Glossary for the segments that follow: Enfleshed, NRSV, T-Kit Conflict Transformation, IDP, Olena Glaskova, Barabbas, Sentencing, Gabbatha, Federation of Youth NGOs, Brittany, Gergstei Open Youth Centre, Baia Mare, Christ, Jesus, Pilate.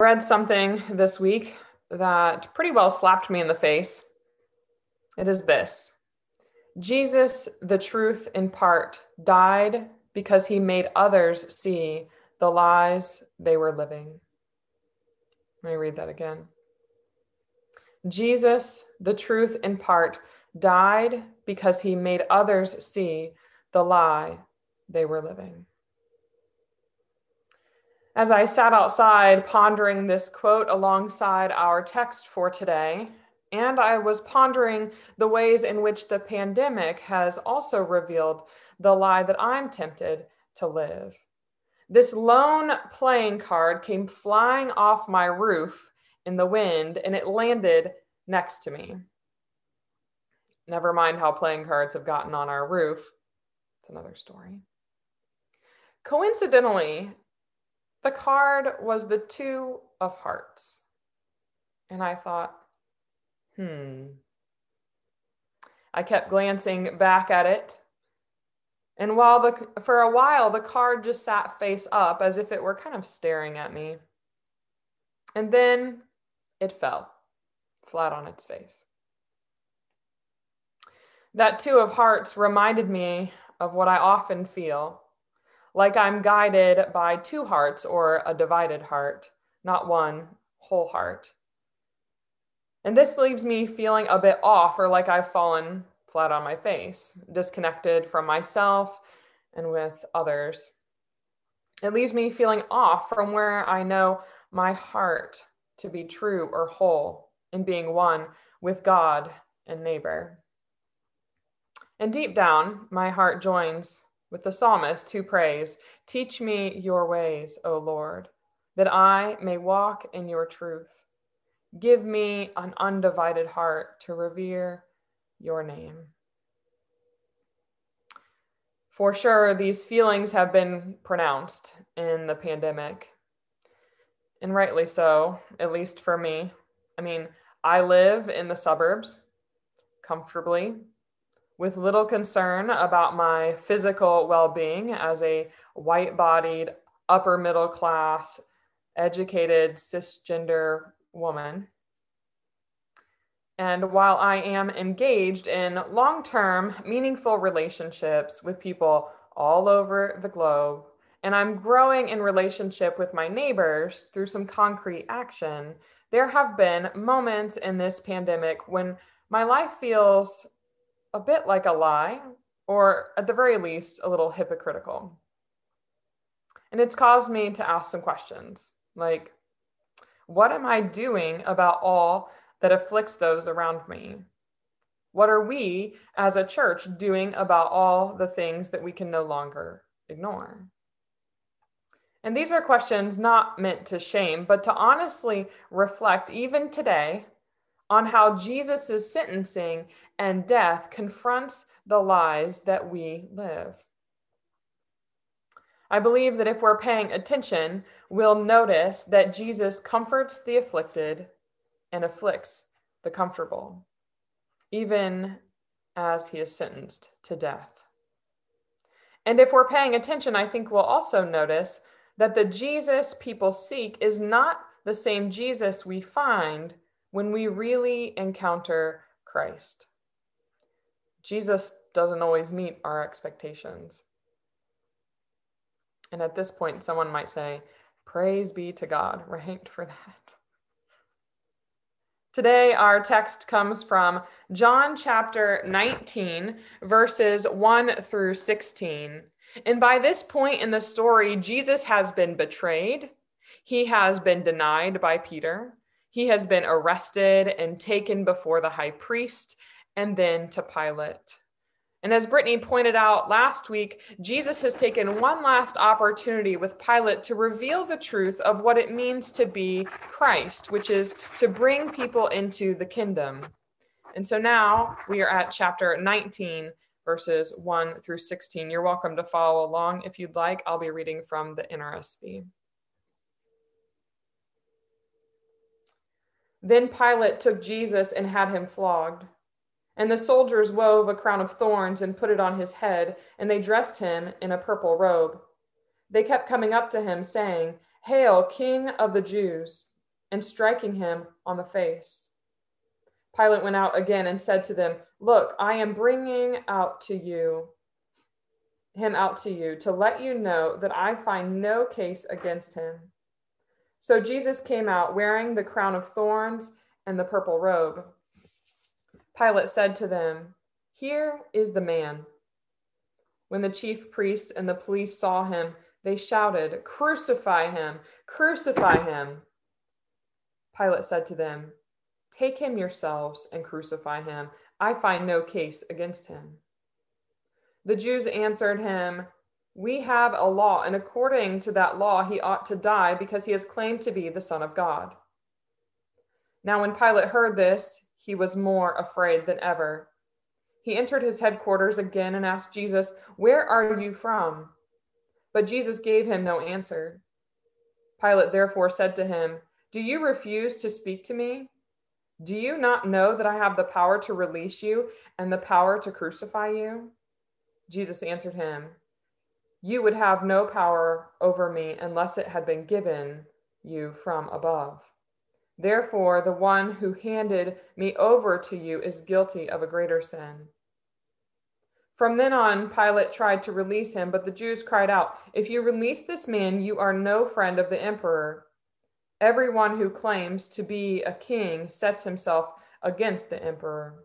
read something this week that pretty well slapped me in the face. It is this: Jesus, the truth in part, died because he made others see the lies they were living. Let me read that again. Jesus, the truth in part, died because he made others see the lie they were living. As I sat outside pondering this quote alongside our text for today, and I was pondering the ways in which the pandemic has also revealed the lie that I'm tempted to live, this lone playing card came flying off my roof in the wind, and it landed next to me. Never mind how playing cards have gotten on our roof. It's another story. Coincidentally, the card was the 2 of hearts. And I thought, I kept glancing back at it. And for a while, the card just sat face up as if it were kind of staring at me. And then it fell flat on its face. That 2 of hearts reminded me of what I often feel, like I'm guided by 2 hearts or a divided heart, not one whole heart. And this leaves me feeling a bit off, or like I've fallen flat on my face, disconnected from myself and with others. It leaves me feeling off from where I know my heart to be true or whole in being one with God and neighbor. And deep down, my heart joins with the psalmist who prays, "Teach me your ways, O Lord, that I may walk in your truth. Give me an undivided heart to revere your name." For sure, these feelings have been pronounced in the pandemic. And rightly so, at least for me. I mean, I live in the suburbs comfortably with little concern about my physical well-being as a white-bodied, upper-middle-class, educated, cisgender woman. And while I am engaged in long-term, meaningful relationships with people all over the globe, and I'm growing in relationship with my neighbors through some concrete action, there have been moments in this pandemic when my life feels a bit like a lie, or at the very least, a little hypocritical. And it's caused me to ask some questions, like, what am I doing about all that afflicts those around me? What are we as a church doing about all the things that we can no longer ignore? And these are questions not meant to shame, but to honestly reflect even today on how Jesus's sentencing and death confronts the lies that we live. I believe that if we're paying attention, we'll notice that Jesus comforts the afflicted and afflicts the comfortable, even as he is sentenced to death. And if we're paying attention, I think we'll also notice that the Jesus people seek is not the same Jesus we find when we really encounter Christ. Jesus doesn't always meet our expectations. And at this point, someone might say, praise be to God, right, for that. Today, our text comes from John chapter 19, verses 1 through 16. And by this point in the story, Jesus has been betrayed. He has been denied by Peter. He has been arrested and taken before the high priest and then to Pilate. And as Brittany pointed out last week, Jesus has taken one last opportunity with Pilate to reveal the truth of what it means to be Christ, which is to bring people into the kingdom. And so now we are at chapter 19, verses 1 through 16. You're welcome to follow along if you'd like. I'll be reading from the NRSV. Then Pilate took Jesus and had him flogged. And the soldiers wove a crown of thorns and put it on his head, and they dressed him in a purple robe. They kept coming up to him, saying, "Hail, King of the Jews!" and striking him on the face. Pilate went out again and said to them, "Look, I am bringing him out to you to let you know that I find no case against him." So Jesus came out wearing the crown of thorns and the purple robe. Pilate said to them, "Here is the man." When the chief priests and the police saw him, they shouted, "Crucify him! Crucify him!" Pilate said to them, "Take him yourselves and crucify him. I find no case against him." The Jews answered him, "We have a law, and according to that law he ought to die because he has claimed to be the Son of God." Now when Pilate heard this, he was more afraid than ever. He entered his headquarters again and asked Jesus, "Where are you from?" But Jesus gave him no answer. Pilate therefore said to him, "Do you refuse to speak to me? Do you not know that I have the power to release you and the power to crucify you?" Jesus answered him, "You would have no power over me unless it had been given you from above. Therefore, the one who handed me over to you is guilty of a greater sin." From then on, Pilate tried to release him, but the Jews cried out, "If you release this man, you are no friend of the emperor. Everyone who claims to be a king sets himself against the emperor."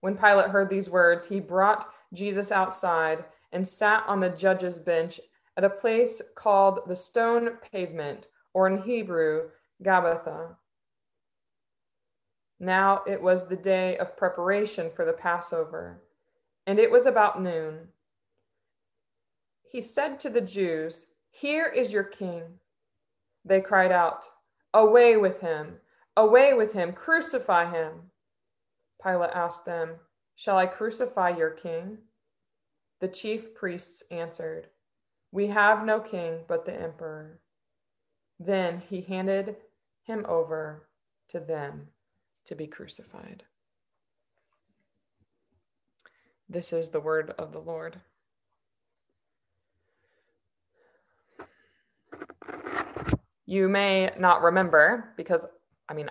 When Pilate heard these words, he brought Jesus outside and sat on the judge's bench at a place called the Stone Pavement, or in Hebrew, Gabbatha. Now it was the day of preparation for the Passover, and it was about noon. He said to the Jews, "Here is your king." They cried out, "Away with him! Away with him! Crucify him!" Pilate asked them, "Shall I crucify your king?" The chief priests answered, "We have no king but the emperor." Then he handed him over to them to be crucified. This is the word of the Lord. You may not remember, because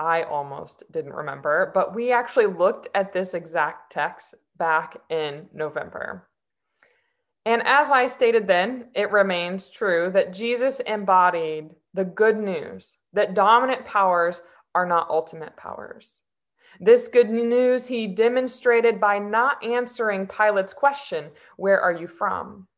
I almost didn't remember, but we actually looked at this exact text back in November. And as I stated then, it remains true that Jesus embodied the good news that dominant powers are not ultimate powers. This good news he demonstrated by not answering Pilate's question, "Where are you from?"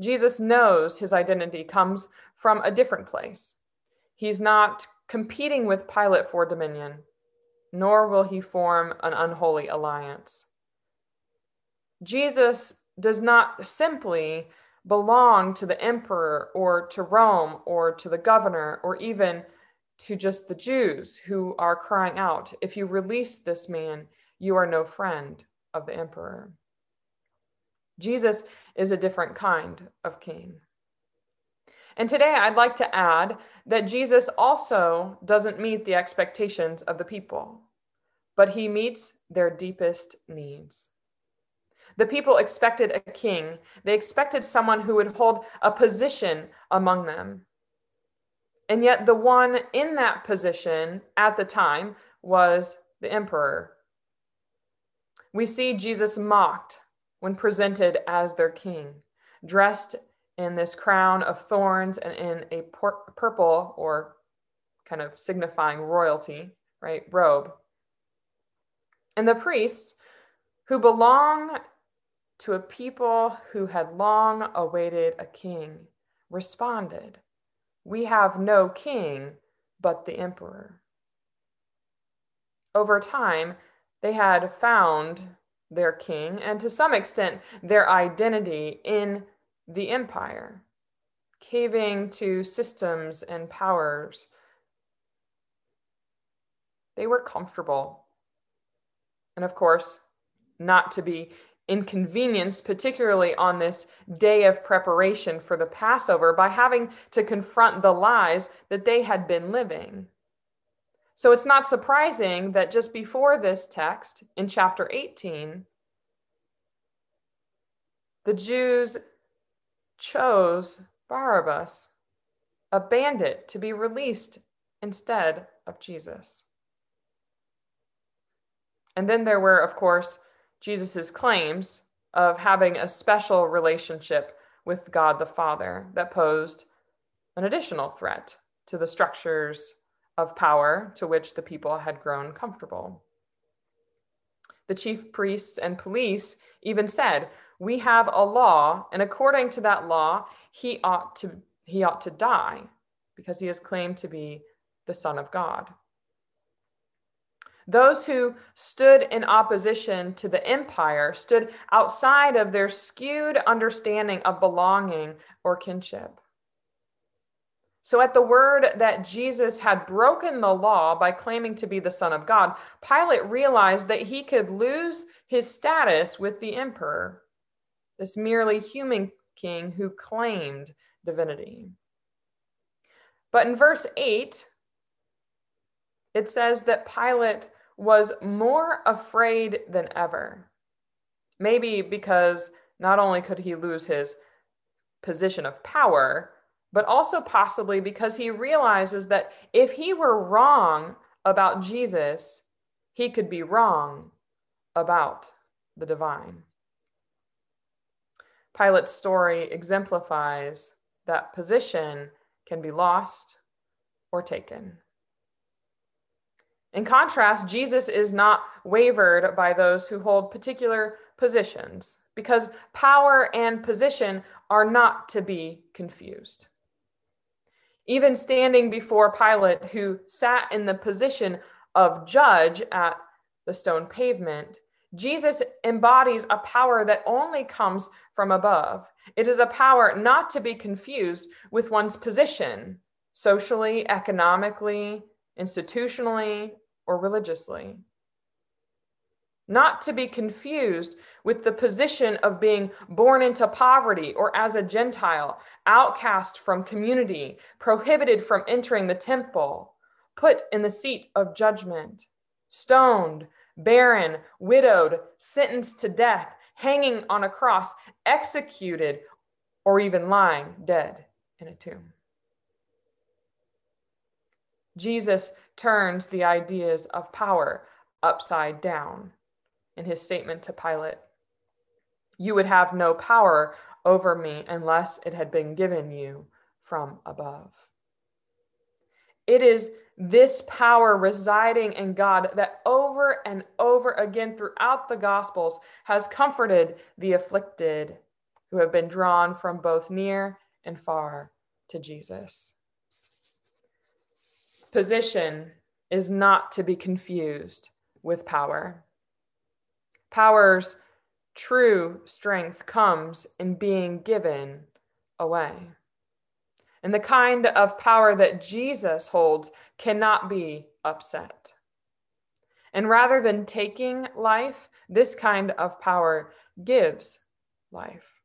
Jesus knows his identity comes from a different place. He's not competing with Pilate for dominion, nor will he form an unholy alliance. Jesus does not simply belong to the emperor or to Rome or to the governor or even to just the Jews who are crying out, "If you release this man, you are no friend of the emperor." Jesus is a different kind of king. And today I'd like to add that Jesus also doesn't meet the expectations of the people, but he meets their deepest needs. The people expected a king. They expected someone who would hold a position among them. And yet the one in that position at the time was the emperor. We see Jesus mocked when presented as their king, dressed in this crown of thorns and in a purple, or kind of signifying royalty, right, robe. And the priests, who belong to a people who had long awaited a king, responded, "We have no king but the emperor." Over time, they had found their king and to some extent their identity in the empire, caving to systems and powers. They were comfortable. And of course, not to be inconvenienced, particularly on this day of preparation for the Passover, by having to confront the lies that they had been living. So it's not surprising that just before this text, in chapter 18, the Jews chose Barabbas, a bandit, to be released instead of Jesus. And then there were, of course, Jesus's claims of having a special relationship with God the Father that posed an additional threat to the structures of power to which the people had grown comfortable. The chief priests and police even said, "We have a law, and according to that law, he ought to die because he is claimed to be the Son of God." Those who stood in opposition to the empire stood outside of their skewed understanding of belonging or kinship. So at the word that Jesus had broken the law by claiming to be the Son of God, Pilate realized that he could lose his status with the emperor, this merely human king who claimed divinity. But in verse 8, it says that Pilate was more afraid than ever. Maybe because not only could he lose his position of power, but also possibly because he realizes that if he were wrong about Jesus, he could be wrong about the divine. Pilate's story exemplifies that position can be lost or taken. In contrast, Jesus is not wavered by those who hold particular positions, because power and position are not to be confused. Even standing before Pilate, who sat in the position of judge at the stone pavement, Jesus embodies a power that only comes from above. It is a power not to be confused with one's position, socially, economically, institutionally, or religiously. Not to be confused with the position of being born into poverty or as a Gentile, outcast from community, prohibited from entering the temple, put in the seat of judgment, stoned, barren, widowed, sentenced to death, hanging on a cross, executed, or even lying dead in a tomb. Jesus turns the ideas of power upside down in his statement to Pilate. "You would have no power over me unless it had been given you from above." It is this power residing in God that over and over again throughout the Gospels has comforted the afflicted who have been drawn from both near and far to Jesus. Position is not to be confused with power. Power's true strength comes in being given away. And the kind of power that Jesus holds cannot be upset. And rather than taking life, this kind of power gives life.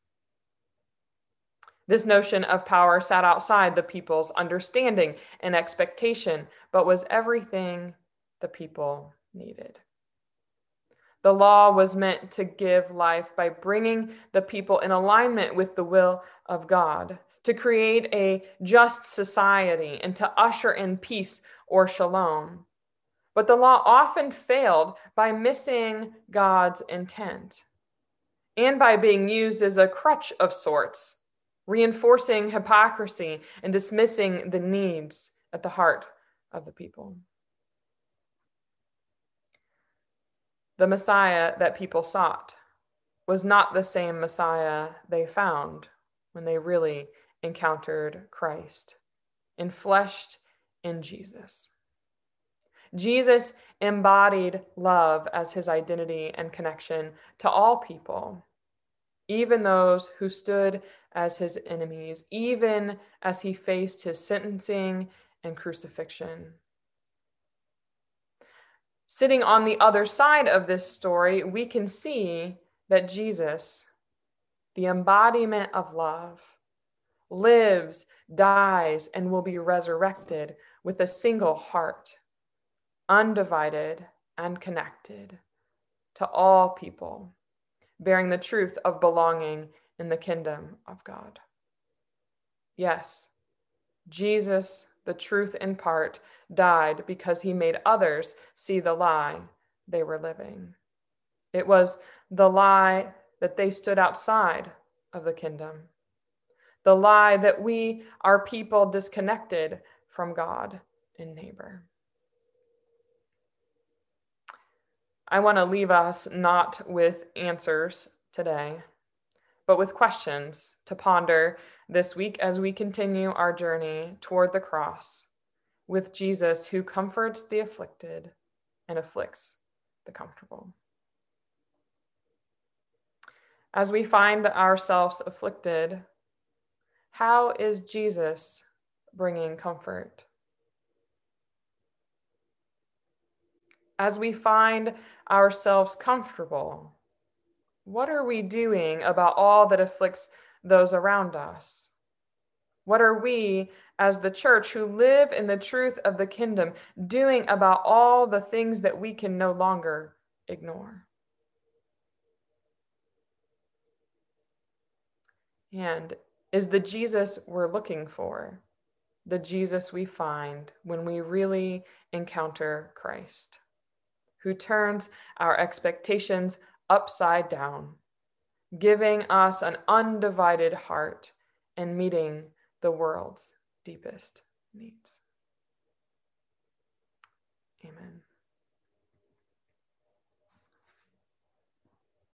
This notion of power sat outside the people's understanding and expectation, but was everything the people needed. The law was meant to give life by bringing the people in alignment with the will of God, to create a just society and to usher in peace or shalom. But the law often failed by missing God's intent and by being used as a crutch of sorts, reinforcing hypocrisy and dismissing the needs at the heart of the people. The Messiah that people sought was not the same Messiah they found when they really encountered Christ, enfleshed in Jesus. Jesus embodied love as his identity and connection to all people, even those who stood as his enemies, even as he faced his sentencing and crucifixion. Sitting on the other side of this story, we can see that Jesus, the embodiment of love, lives, dies, and will be resurrected with a single heart, undivided and connected to all people, bearing the truth of belonging in the kingdom of God. Yes, Jesus the truth in part, died because he made others see the lie they were living. It was the lie that they stood outside of the kingdom, the lie that we are people disconnected from God and neighbor. I want to leave us not with answers today, but with questions to ponder this week as we continue our journey toward the cross with Jesus, who comforts the afflicted and afflicts the comfortable. As we find ourselves afflicted, how is Jesus bringing comfort? As we find ourselves comfortable, what are we doing about all that afflicts those around us? What are we, as the church who live in the truth of the kingdom, doing about all the things that we can no longer ignore? And is the Jesus we're looking for the Jesus we find when we really encounter Christ, who turns our expectations upside down, giving us an undivided heart and meeting the world's deepest needs? Amen.